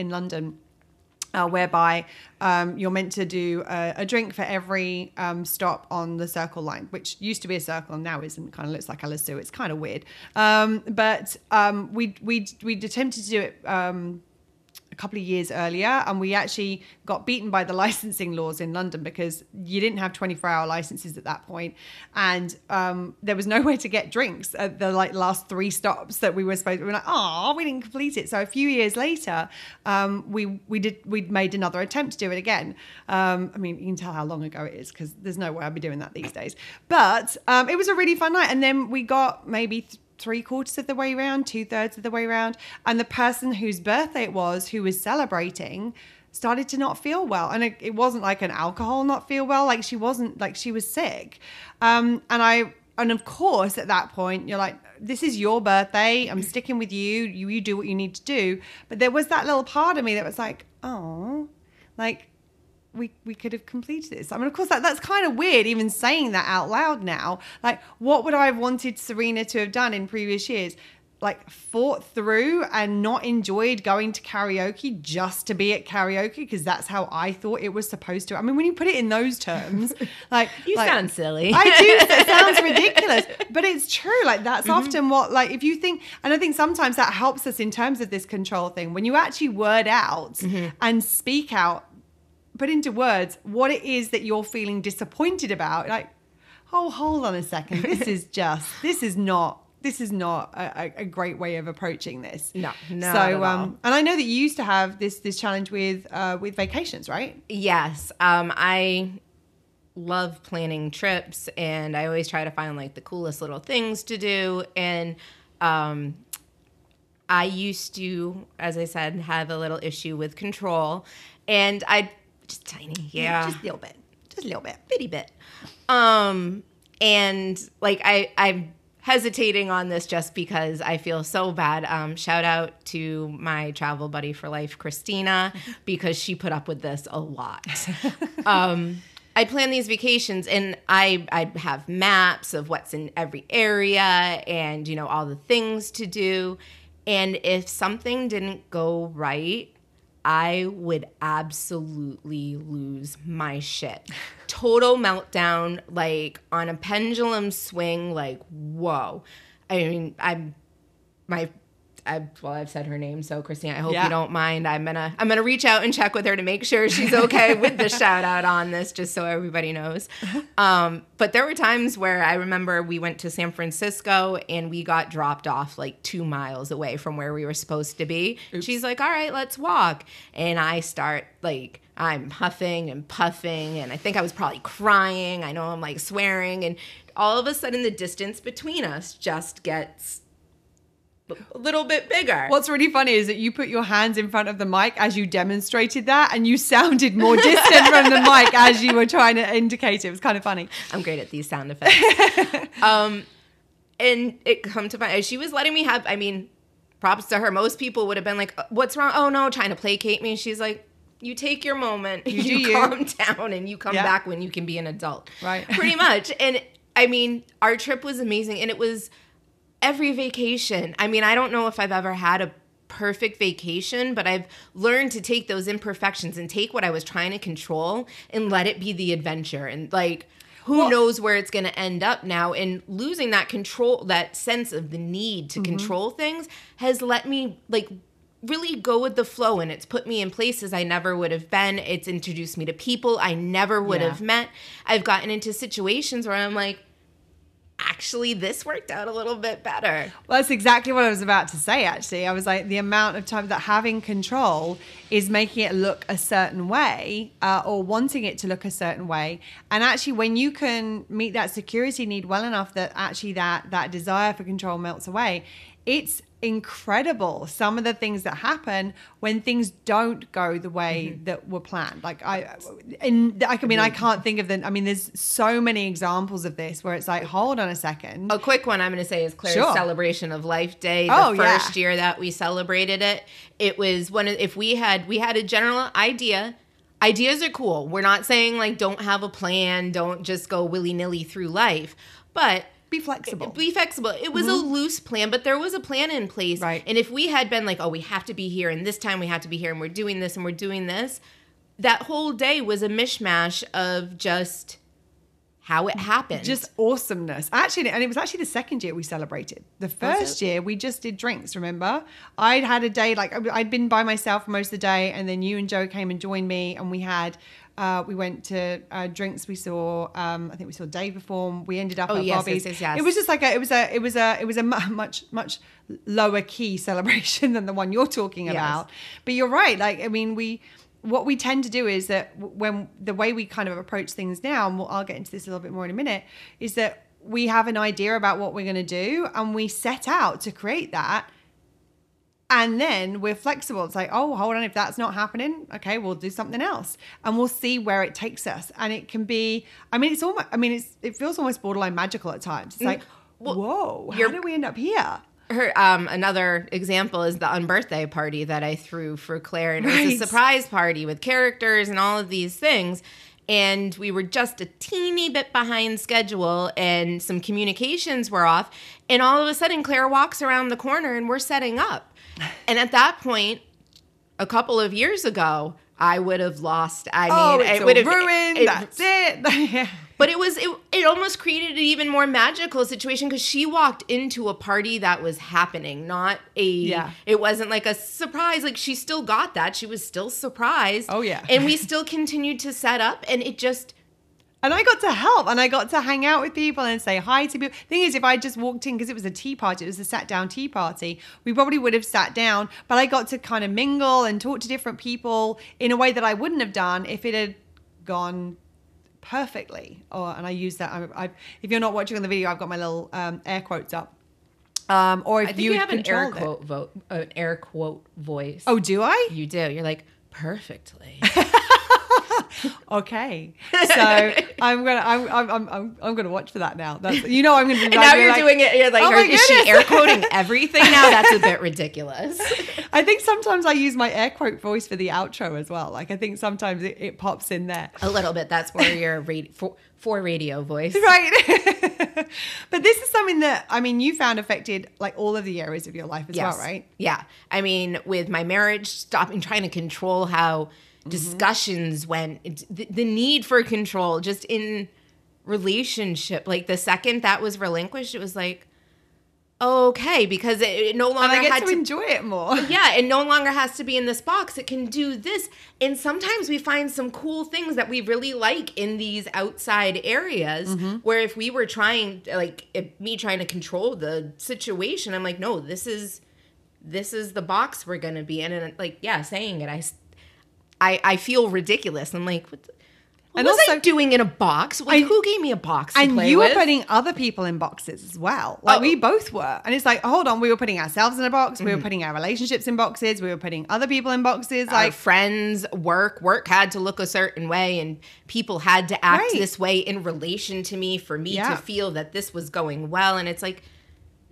London. Whereby you're meant to do a drink for every stop on the Circle Line, which used to be a circle and now isn't. Kind of looks like a lasso. It's kind of weird. But we attempted to do it a couple of years earlier, and we actually got beaten by the licensing laws in London because you didn't have 24-hour licenses at that point, and there was nowhere to get drinks at the like last 3 stops that we were supposed to. We were like, oh, we didn't complete it. So a few years later, we made another attempt to do it again. I mean, you can tell how long ago it is because there's no way I'd be doing that these days. But it was a really fun night, and then we got maybe 3/4 of the way around, 2/3 of the way around, and the person whose birthday it was, who was celebrating, started to not feel well. And it wasn't like an alcohol not feel well, like she was sick. And of course at that point you're like, this is your birthday, I'm sticking with you. You do what you need to do. But there was that little part of me that was like, oh, like we could have completed this. I mean, of course, that's kind of weird even saying that out loud now. Like, what would I have wanted Serena to have done in previous years? Like, fought through and not enjoyed going to karaoke just to be at karaoke because that's how I thought it was supposed to. I mean, when you put it in those terms, like... You sound silly. I do. That sounds ridiculous. But it's true. Like, that's often what, like, if you think... And I think sometimes that helps us in terms of this control thing. When you actually word out and speak out, put into words what it is that you're feeling disappointed about, like, oh, hold on a second, this is not a great way of approaching this. No. So and I know that you used to have this challenge with vacations, right? Yes. I love planning trips, and I always try to find like the coolest little things to do. And I used to, as I said, have a little issue with control, and I'd just tiny, just a little bit, bitty bit. And like I'm hesitating on this just because I feel so bad. Shout out to my travel buddy for life, Christina, because she put up with this a lot. I plan these vacations, and I have maps of what's in every area and, you know, all the things to do. And if something didn't go right, I would absolutely lose my shit. Total meltdown, like on a pendulum swing, like, whoa. I mean, I've said her name, so Christina, I hope you don't mind. I'm gonna reach out and check with her to make sure she's okay with the shout out on this, just so everybody knows. But there were times where I remember we went to San Francisco and we got dropped off like 2 miles away from where we were supposed to be. Oops. She's like, "All right, let's walk," and I start like. I'm huffing and puffing, and I think I was probably crying. I know I'm like swearing, and all of a sudden the distance between us just gets a little bit bigger. What's really funny is that you put your hands in front of the mic as you demonstrated that, and you sounded more distant from the mic as you were trying to indicate it. It was kind of funny. I'm great at these sound effects. And it come to my, she was letting me have, I mean, props to her. Most people would have been like, "What's wrong?" "Oh no," trying to placate me. She's like, "You take your moment, you calm down, and you come back when you can be an adult." Right. Pretty much. And I mean, our trip was amazing, and it was every vacation. I mean, I don't know if I've ever had a perfect vacation, but I've learned to take those imperfections and take what I was trying to control and let it be the adventure. And like, who knows where it's going to end up now? And losing that control, that sense of the need to control things has let me like really go with the flow, and it's put me in places I never would have been. It's introduced me to people I never would have met. I've gotten into situations where I'm like, actually, this worked out a little bit better. Well, that's exactly what I was about to say, actually. I was like, the amount of time that having control is making it look a certain way or wanting it to look a certain way. And actually, when you can meet that security need well enough that actually that desire for control melts away, it's incredible some of the things that happen when things don't go the way that were planned. Like I can't think of the. I mean, there's so many examples of this where it's like, hold on a second. A quick one I'm going to say is Claire's celebration of Life Day. The first year that we celebrated it, it was one. If we had a general idea. Ideas are cool. We're not saying like don't have a plan, don't just go willy-nilly through life, but. Be flexible. It was a loose plan, but there was a plan in place. Right. And if we had been like, oh, we have to be here, and this time we have to be here, and we're doing this, and we're doing this, that whole day was a mishmash of just how it happened. Just awesomeness. Actually, and it was actually the second year we celebrated. The first year we just did drinks, remember? I'd had a day, like I'd been by myself most of the day, and then you and Joe came and joined me, and we had... we went to drinks. We saw, I think we saw Dave perform. We ended up at Barbie's. Yes. It was just like it was a much lower key celebration than the one you're talking about. But you're right. Like, I mean, what we tend to do is that when the way we kind of approach things now, and I'll get into this a little bit more in a minute, is that we have an idea about what we're going to do, and we set out to create that. And then we're flexible. It's like, oh, hold on. If that's not happening, okay, we'll do something else, and we'll see where it takes us. And it can be, I mean, it's almost, I mean, it feels almost borderline magical at times. It's like, whoa, how did we end up here? Another example is the unbirthday party that I threw for Claire, and it was a surprise party with characters and all of these things. And we were just a teeny bit behind schedule, and some communications were off. And all of a sudden, Claire walks around the corner, and we're setting up. And at that point, a couple of years ago, I would have lost. I mean, it would have ruined. That's it. But it was it almost created an even more magical situation, because she walked into a party that was happening, not a. Yeah. It wasn't like a surprise. Like, she still got that. She was still surprised. Oh yeah. And we still continued to set up, and it just. And I got to help, and I got to hang out with people and say hi to people. Thing is, if I just walked in, because it was a tea party, it was a sat-down tea party, we probably would have sat down, but I got to kind of mingle and talk to different people in a way that I wouldn't have done if it had gone perfectly. And I use that. If you're not watching on the video, I've got my little air quotes up. Or if I think you have an air quote an air quote voice. Oh, do I? You do. You're like, perfectly. Okay, so I'm gonna watch for that now. That's, you know, I'm gonna be now. You're like, doing it. You're like, oh, is she air quoting everything now? That's a bit ridiculous. I think sometimes I use my air quote voice for the outro as well. Like I think sometimes it pops in there a little bit. That's where your for radio voice, right? But this is something that, I mean, you found affected like all of the areas of your life as yes. well, right? Yeah. I mean, with my marriage, stopping trying to control how discussions went, the need for control just in relationship. Like the second that was relinquished, it was like, okay, because it no longer and I get had to enjoy it more. Yeah, it no longer has to be in this box. It can do this. And sometimes we find some cool things that we really like in these outside areas where if we were trying, like me trying to control the situation, I'm like, no, this is the box we're going to be in. And like, yeah, saying it, I feel ridiculous. I'm like, what was I doing in a box? Like, who gave me a box to play with? And you were putting other people in boxes as well. Like, we both were. And it's like, hold on, we were putting ourselves in a box. We were putting our relationships in boxes. We were putting other people in boxes. Like our friends, work had to look a certain way. And people had to act right. this way in relation to me for me to feel that this was going well. And it's like,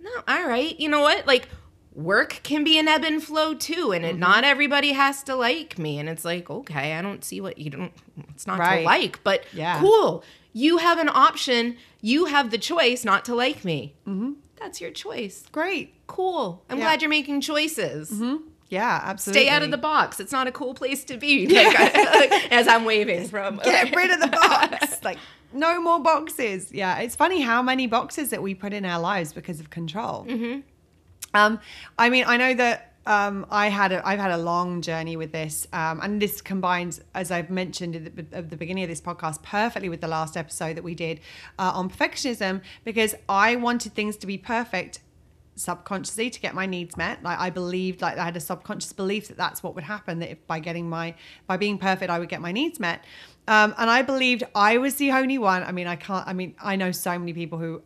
no, all right. You know what? Like, work can be an ebb and flow too, and not everybody has to like me. And it's like, okay, I don't see what you don't, it's not right. to like, but cool. You have an option. You have the choice not to like me. That's your choice. Great. Cool. I'm glad you're making choices. Yeah, absolutely. Stay out of the box. It's not a cool place to be. Like, as I'm waving from. Get rid of the box. Like, no more boxes. Yeah. It's funny how many boxes that we put in our lives because of control. I mean, I know that I've had a long journey with this, and this combines, as I've mentioned at the beginning of this podcast, perfectly with the last episode that we did on perfectionism, because I wanted things to be perfect subconsciously to get my needs met. Like I believed, like I had a subconscious belief that that's what would happen, that if by being perfect, I would get my needs met. And I believed I was the only one. I mean, I know so many people who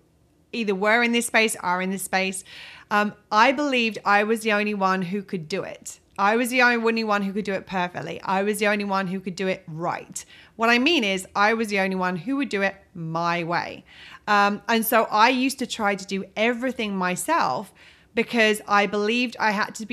either were in this space, are in this space. I believed I was the only one who could do it. I was the only one who could do it perfectly. I was the only one who could do it right. What I mean is I was the only one who would do it my way. And so I used to try to do everything myself because I believed it had to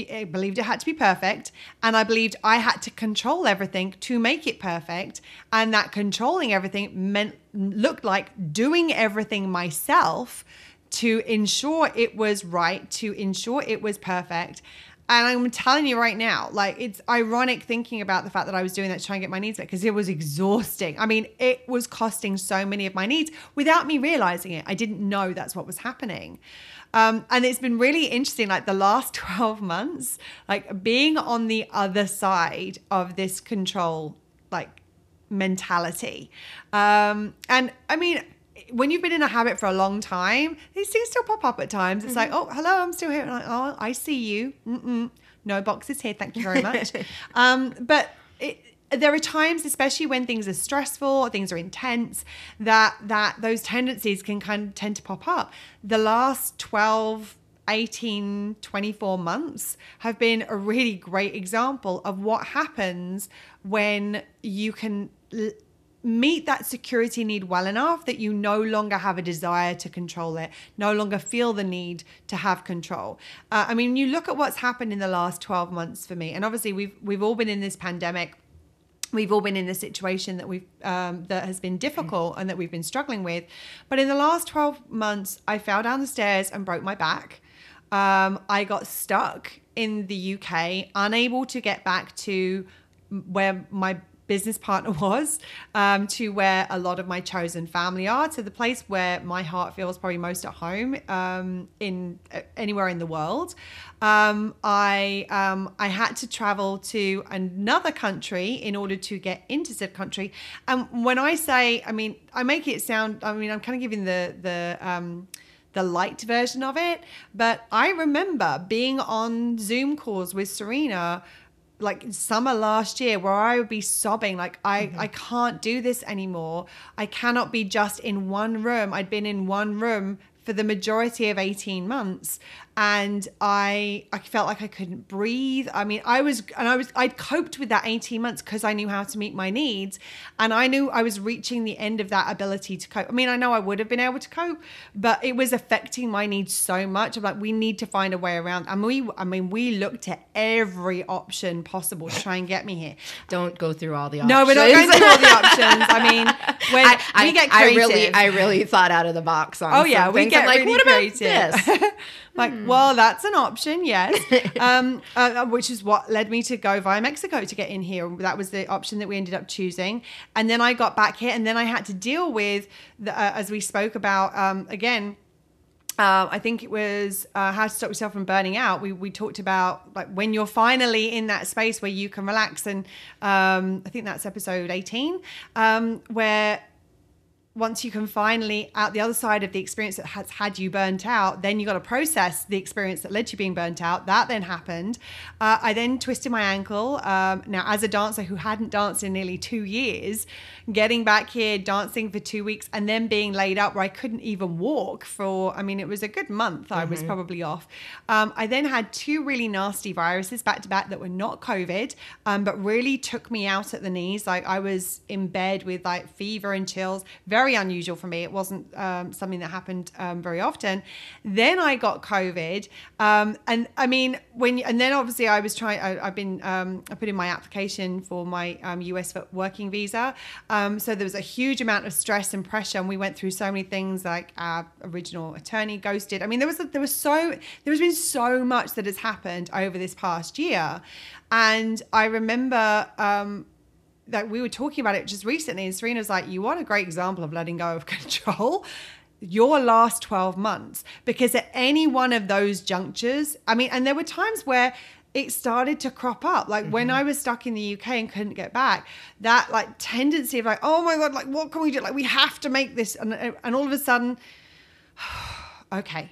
be perfect, and I believed I had to control everything to make it perfect, and that controlling everything looked like doing everything myself to ensure it was right, to ensure it was perfect. And I'm telling you right now, like, it's ironic thinking about the fact that I was doing that to try and get my needs met, because it was exhausting. I mean, it was costing so many of my needs without me realizing it. I didn't know that's what was happening. And it's been really interesting, like the last 12 months, like being on the other side of this control, like, mentality. And I mean, when you've been in a habit for a long time, these things still pop up at times. It's like, oh, hello, I'm still here. And like, oh, I see you. No boxes here. Thank you very much. But there are times, especially when things are stressful or things are intense, that those tendencies can kind of tend to pop up. The last 12, 18, 24 months have been a really great example of what happens when you can meet that security need well enough that you no longer have a desire to control it, no longer feel the need to have control. I mean, you look at what's happened in the last 12 months for me, and obviously we've all been in this pandemic. We've all been in this situation that we've that has been difficult and that we've been struggling with. But in the last 12 months, I fell down the stairs and broke my back. I got stuck in the UK, unable to get back to where my business partner was, to where a lot of my chosen family are, to the place where my heart feels probably most at home in anywhere in the world. I had to travel to another country in order to get into said country. And when I say, I mean, I make it sound, I mean, I'm kind of giving the light version of it, but I remember being on Zoom calls with Serena like summer last year where I would be sobbing, like I can't do this anymore. I cannot be just in one room. I'd been in one room for the majority of 18 months. and I felt like I couldn't breathe. I mean, I'd coped with that 18 months because I knew how to meet my needs, and I knew I was reaching the end of that ability to cope. I mean, I know I would have been able to cope, but it was affecting my needs so much. I'm like, we need to find a way around. And we looked at every option possible to try and get me here. Don't go through all the options. No, we're not going through all the options. I mean, when we get creative. I really thought out of the box on some things. We get like, really what about creative. This? Like, well, that's an option, yes. Which is what led me to go via Mexico to get in here. That was the option that we ended up choosing. And then I got back here, and then I had to deal with, as we spoke about, I think it was how to stop yourself from burning out. We talked about like when you're finally in that space where you can relax, and I think that's episode 18, where once you can finally out the other side of the experience that has had you burnt out, then you got to process the experience that led to being burnt out. That then happened. I then twisted my ankle. Now, as a dancer who hadn't danced in nearly 2 years, getting back here, dancing for 2 weeks, and then being laid up where I couldn't even walk for, I mean, it was a good month. Mm-hmm. I was probably off. I then had 2 really nasty viruses back to back that were not COVID, but really took me out at the knees. Like I was in bed with like fever and chills. Very unusual for me. It wasn't something that happened very often. Then I got COVID, and I mean, then obviously I was trying. I put in my application for my US working visa. So there was a huge amount of stress and pressure, and we went through so many things. Like our original attorney ghosted. I mean, there's been so much that has happened over this past year, and I remember. That we were talking about it just recently, and Serena was like, you want a great example of letting go of control? Your last 12 months, because at any one of those junctures, I mean, and there were times where it started to crop up. Like when I was stuck in the UK and couldn't get back, that like tendency of like, oh my God, like what can we do? Like we have to make this. And all of a sudden, okay.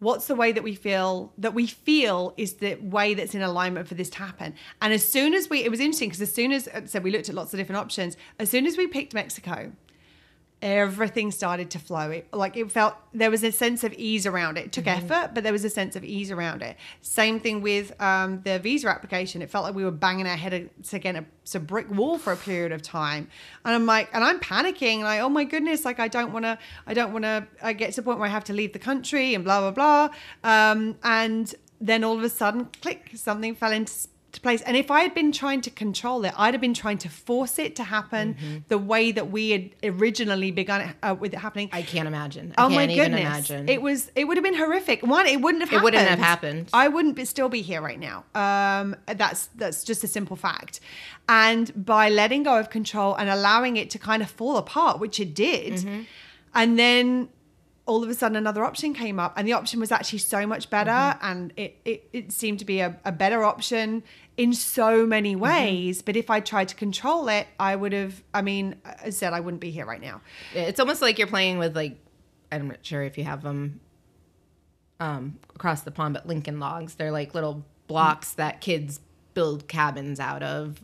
What's the way that we feel is the way that's in alignment for this to happen? And as soon as it was interesting because as soon as I said we looked at lots of different options, as soon as we picked Mexico, everything started to flow. It felt there was a sense of ease around it. It took effort, but there was a sense of ease around it. Same thing with the visa application. It felt like we were banging our head against a brick wall for a period of time, and I'm like, and I'm panicking, like, oh my goodness, like I don't want to. I get to the point where I have to leave the country and blah blah blah. And then all of a sudden, click, something fell into place. And if I had been trying to control it, I'd have been trying to force it to happen the way that we had originally begun with it happening. I can't imagine. I can't even imagine. It would have been horrific. One, it wouldn't have happened. I wouldn't still be here right now. That's just a simple fact. And by letting go of control and allowing it to kind of fall apart, which it did, and then all of a sudden another option came up, and the option was actually so much better, and it seemed to be a better option in so many ways. But if I tried to control it, I wouldn't be here right now. It's almost like you're playing with, like, I'm not sure if you have them across the pond, but Lincoln logs. They're like little blocks that kids build cabins out of.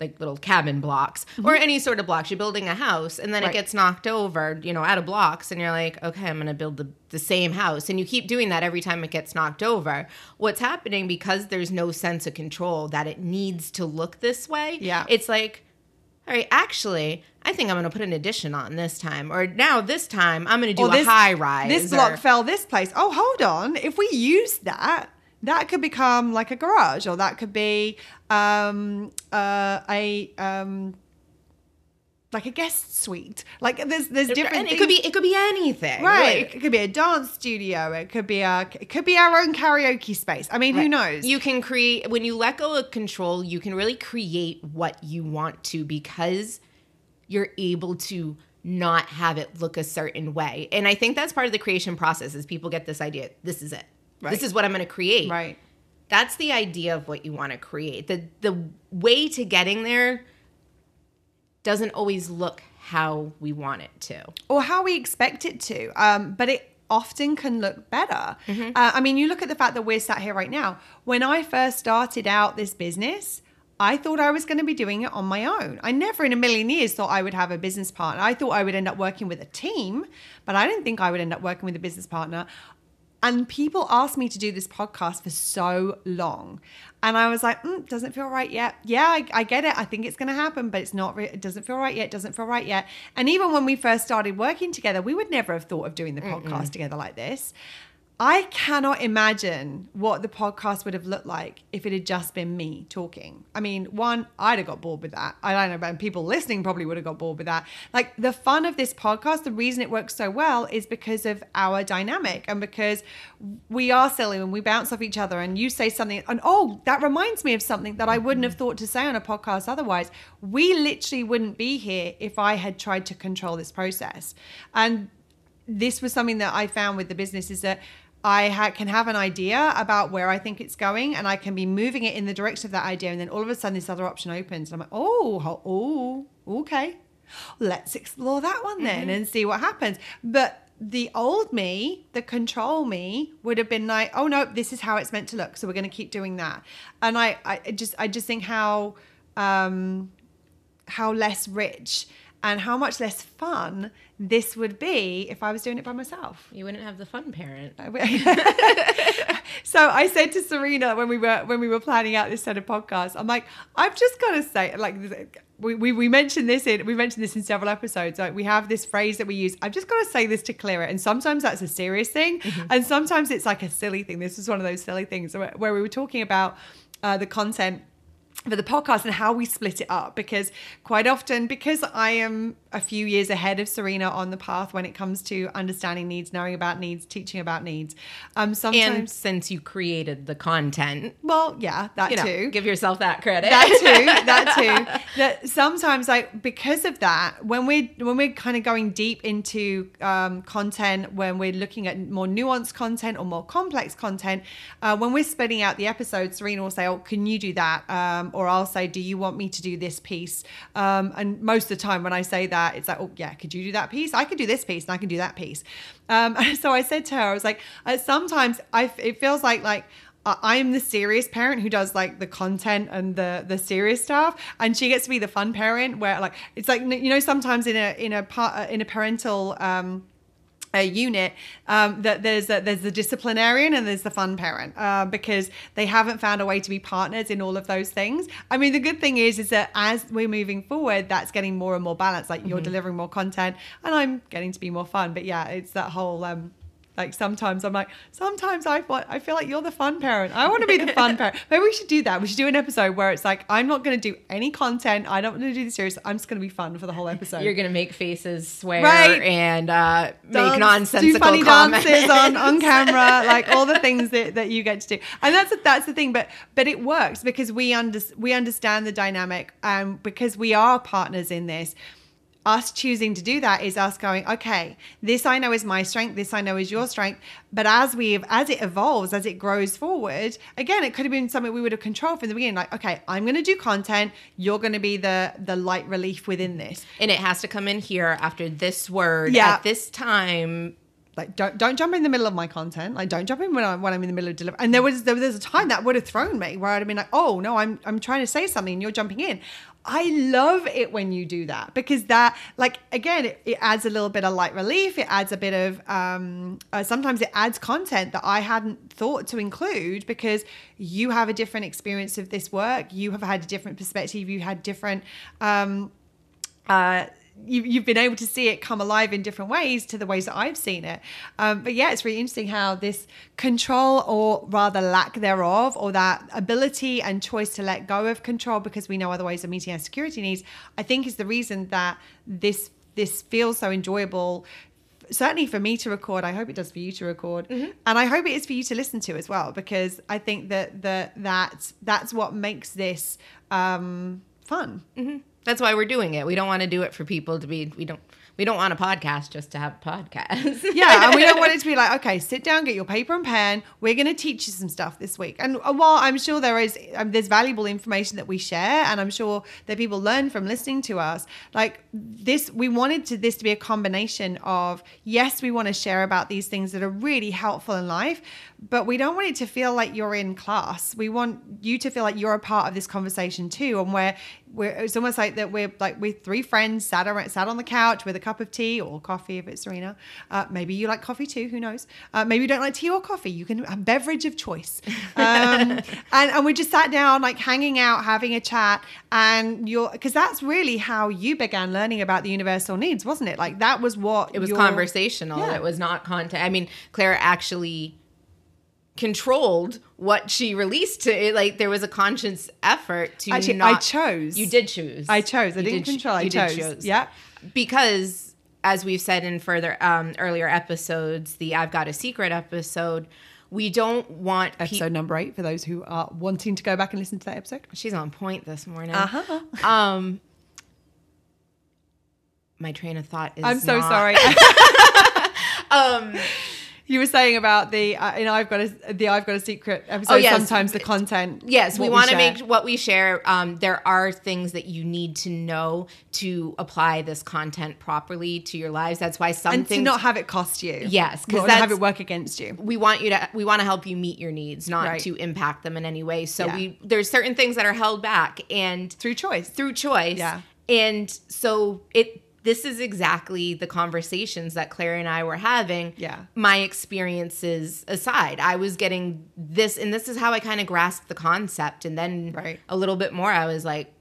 Like little cabin blocks or any sort of blocks. You're building a house and then it gets knocked over, out of blocks, and you're like, okay, I'm going to build the same house. And you keep doing that every time it gets knocked over. What's happening, because there's no sense of control that it needs to look this way, it's like, all right, actually, I think I'm going to put an addition on this time. Or now this time I'm going to do a high rise. This block fell this place. Oh, hold on. If we use that, that could become like a garage, or that could be like a guest suite. Like there's different. And it could be anything, right? Like, it could be a dance studio. It could be our own karaoke space. I mean, who knows? You can create when you let go of control. You can really create what you want to, because you're able to not have it look a certain way. And I think that's part of the creation process. Is people get this idea. This is it. Right. This is what I'm going to create. Right. That's the idea of what you want to create. The way to getting there doesn't always look how we want it to. Or how we expect it to. But it often can look better. I mean, you look at the fact that we're sat here right now. When I first started out this business, I thought I was going to be doing it on my own. I never in a million years thought I would have a business partner. I thought I would end up working with a team, but I didn't think I would end up working with a business partner. And people asked me to do this podcast for so long. And I was like, doesn't feel right yet. Yeah, I get it. I think it's going to happen, but it's not. It doesn't feel right yet. And even when we first started working together, we would never have thought of doing the podcast together like this. I cannot imagine what the podcast would have looked like if it had just been me talking. I mean, one, I'd have got bored with that. I don't know, but people listening probably would have got bored with that. Like the fun of this podcast, the reason it works so well is because of our dynamic and because we are silly and we bounce off each other and you say something and, oh, that reminds me of something that I wouldn't have thought to say on a podcast otherwise. We literally wouldn't be here if I had tried to control this process. And this was something that I found with the business is that I can have an idea about where I think it's going and I can be moving it in the direction of that idea. And then all of a sudden this other option opens. And I'm like, oh, okay. Let's explore that one then and see what happens. But the old me, the control me would have been like, oh no, this is how it's meant to look. So we're going to keep doing that. And I just think how less rich and how much less fun this would be if I was doing it by myself. You wouldn't have the fun parent. So I said to Serena when we were planning out this set of podcasts, I'm like, I've just got to say, like we mentioned this in several episodes. Like we have this phrase that we use. I've just got to say this to clear it. And sometimes that's a serious thing, and sometimes it's like a silly thing. This is one of those silly things where we were talking about the content for the podcast and how we split it up, because quite often, because I am a few years ahead of Serena on the path when it comes to understanding needs, knowing about needs, teaching about needs. Sometimes, and since you created the content, well, yeah, that you too. Know, give yourself that credit. That too. That sometimes, like because of that, when we're kind of going deep into content, when we're looking at more nuanced content or more complex content, when we're splitting out the episodes, Serena will say, "Oh, can you do that?" Or I'll say, do you want me to do this piece? And most of the time when I say that, it's like, oh yeah, could you do that piece? I could do this piece and I can do that piece. So I said to her, I was like, sometimes it feels like I'm the serious parent who does like the content and the serious stuff, and she gets to be the fun parent where like, it's like, you know, sometimes in a parental a unit, that there's the disciplinarian and there's the fun parent, because they haven't found a way to be partners in all of those things. I mean, the good thing is that as we're moving forward, that's getting more and more balanced. Like you're delivering more content and I'm getting to be more fun. But yeah, it's that whole, like sometimes I'm like, sometimes I feel like you're the fun parent. I want to be the fun parent. Maybe we should do that. We should do an episode where it's like, I'm not going to do any content. I don't want to do the series. I'm just going to be fun for the whole episode. You're going to make faces, swear, right? And make nonsensical comments. Do funny dances on camera, like all the things that you get to do. And that's the thing. But it works because we understand the dynamic, and because we are partners in this. Us choosing to do that is us going, okay, this I know is my strength, this I know is your strength. But as it evolves, as it grows forward, again, it could have been something we would have controlled from the beginning. Like, okay, I'm going to do content. You're going to be the light relief within this. And it has to come in here after this word at this time. Like, don't jump in the middle of my content. Like, don't jump in when I'm in the middle of delivery. And there was a time that would have thrown me where I'd have been like, oh no, I'm trying to say something and you're jumping in. I love it when you do that, because that, like, again, it adds a little bit of light relief. It adds a bit of, sometimes it adds content that I hadn't thought to include, because you have a different experience of this work. You have had a different perspective. You had different, you've been able to see it come alive in different ways to the ways that I've seen it. But yeah, it's really interesting how this control, or rather lack thereof, or that ability and choice to let go of control because we know other ways of meeting our security needs, I think is the reason that this feels so enjoyable, certainly for me to record. I hope it does for you to record. And I hope it is for you to listen to as well, because I think that's what makes this fun. That's why we're doing it. We don't want to do it for people to be, we don't, We don't want a podcast just to have a podcast. Yeah, and we don't want it to be like, okay, sit down, get your paper and pen. We're going to teach you some stuff this week. And while I'm sure there is, there's valuable information that we share, and I'm sure that people learn from listening to us, like this, we wanted to this to be a combination of, yes, we want to share about these things that are really helpful in life, but we don't want it to feel like you're in class. We want you to feel like you're a part of this conversation too, and it's almost like that we're three friends sat on the couch with a cup of tea or coffee if it's Serena. Maybe you like coffee too, who knows? Maybe you don't like tea or coffee. You can have a beverage of choice. And we just sat down, like hanging out, having a chat, and because that's really how you began learning about the universal needs, wasn't it? Like that was what it was conversational. Yeah. It was not content. I mean, Claire actually controlled what she released to it. Like there was a conscious effort to actually, not. I chose. You did choose. I chose. I didn't control. I chose. Yeah. Because as we've said in further earlier episodes, the I've Got a Secret episode, we don't want episode number 8 for those who are wanting to go back and listen to that episode. She's on point this morning. Uh-huh. My train of thought is. I'm so sorry. You were saying about the I've Got a Secret episode. Oh, yes. Sometimes the content. Yes, we want to make what we share. There are things that you need to know to apply this content properly to your lives. That's why some and things, to not have it cost you. Yes, because have it work against you. We want to help you meet your needs, not to impact them in any way. So there's certain things that are held back and through choice. Yeah, and so it. This is exactly the conversations that Claire and I were having. Yeah. My experiences aside, I was getting this, and this is how I kind of grasped the concept. And then a little bit more, I was like,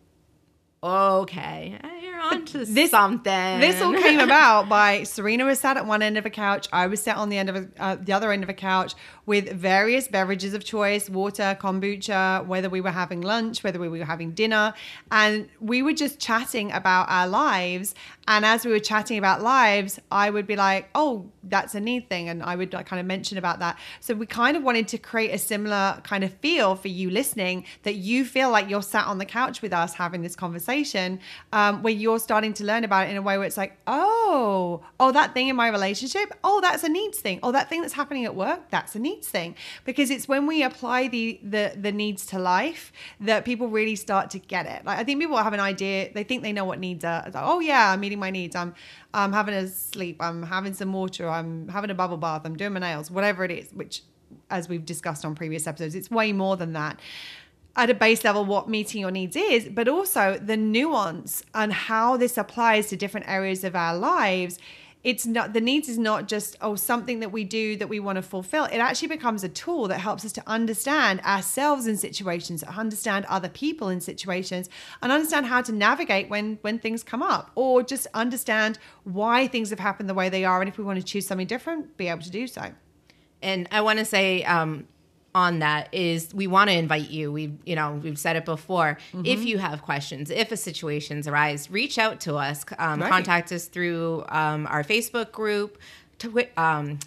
okay, you're onto something. This all came about by Serena was sat at one end of a couch. I was sat on the end of the other end of a couch with various beverages of choice, water, kombucha, whether we were having lunch, whether we were having dinner. And we were just chatting about our lives. And as we were chatting about lives, I would be like, oh, that's a need thing. And I would kind of mention about that. So we kind of wanted to create a similar kind of feel for you listening, that you feel like you're sat on the couch with us having this conversation where you're starting to learn about it in a way where it's like, oh, that thing in my relationship, oh, that's a needs thing. Oh, that thing that's happening at work, that's a needs thing. Because it's when we apply the needs to life that people really start to get it. Like I think people have an idea. They think they know what needs are. It's like, oh, yeah, I'm meeting my needs. I'm having a sleep. I'm having some water. I'm having a bubble bath. I'm doing my nails, whatever it is, which, as we've discussed on previous episodes, it's way more than that. At a base level, what meeting your needs is, but also the nuance and how this applies to different areas of our lives. It's not, the needs is not just, oh, something that we do that we want to fulfill. It actually becomes a tool that helps us to understand ourselves in situations, understand other people in situations, and understand how to navigate when things come up, or just understand why things have happened the way they are. And if we want to choose something different, be able to do so. And I want to say, on that is we want to invite you. We've said it before. Mm-hmm. If you have questions, if a situation's arise, reach out to us. Contact us through our Facebook group, Instagram,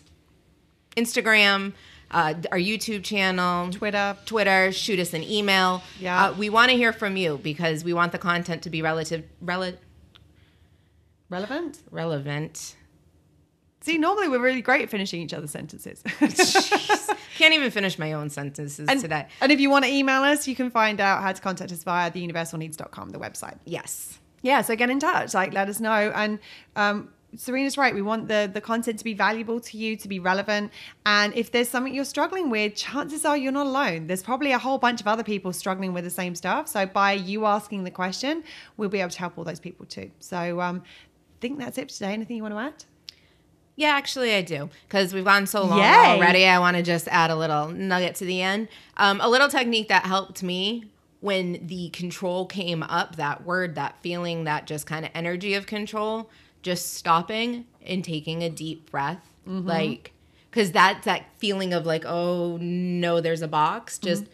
our YouTube channel, Twitter. Shoot us an email. Yeah, we want to hear from you because we want the content to be relevant. See, normally we're really great at finishing each other's sentences. Jeez. Can't even finish my own sentences today. And if you want to email us, you can find out how to contact us via theuniversalneeds.com, the website. Yes. Yeah, so get in touch. Like, let us know. And Serena's right. We want the content to be valuable to you, to be relevant. And if there's something you're struggling with, chances are you're not alone. There's probably a whole bunch of other people struggling with the same stuff. So by you asking the question, we'll be able to help all those people too. So I think that's it for today. Anything you want to add? Yeah, actually I do, because we've gone so long already. I want to just add a little nugget to the end. A little technique that helped me when the control came up, that word, that feeling, that just kind of energy of control, just stopping and taking a deep breath. Mm-hmm. Like, because that's that feeling of like, oh, no, there's a box. Just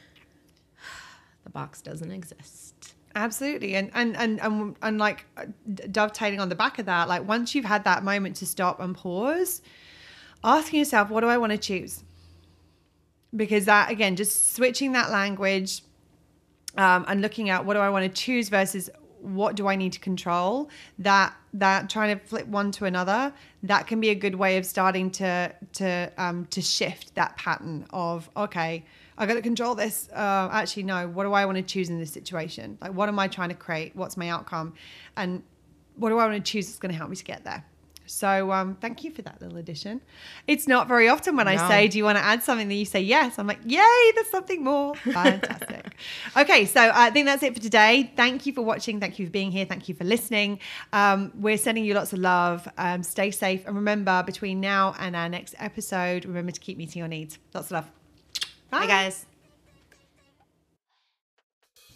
the box doesn't exist. Absolutely. And like dovetailing on the back of that, like once you've had that moment to stop and pause, asking yourself, what do I want to choose? Because that, again, just switching that language and looking at what do I want to choose versus what do I need to control, that trying to flip one to another, that can be a good way of starting to shift that pattern of, okay, I got to control this. Actually, no, what do I want to choose in this situation? Like, what am I trying to create? What's my outcome? And what do I want to choose that's going to help me to get there? So thank you for that little addition. It's not very often when I say, do you want to add something, that you say yes. I'm like, yay, there's something more. Fantastic. Okay, so I think that's it for today. Thank you for watching. Thank you for being here. Thank you for listening. We're sending you lots of love. Stay safe. And remember, between now and our next episode, remember to keep meeting your needs. Lots of love. Bye. Bye, guys.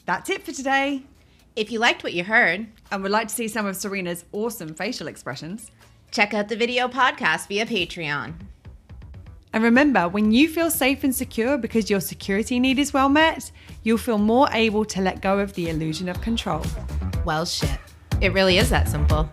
That's it for today. If you liked what you heard and would like to see some of Serena's awesome facial expressions, check out the video podcast via Patreon. And remember, when you feel safe and secure because your security need is well met, you'll feel more able to let go of the illusion of control. Well, shit. It really is that simple.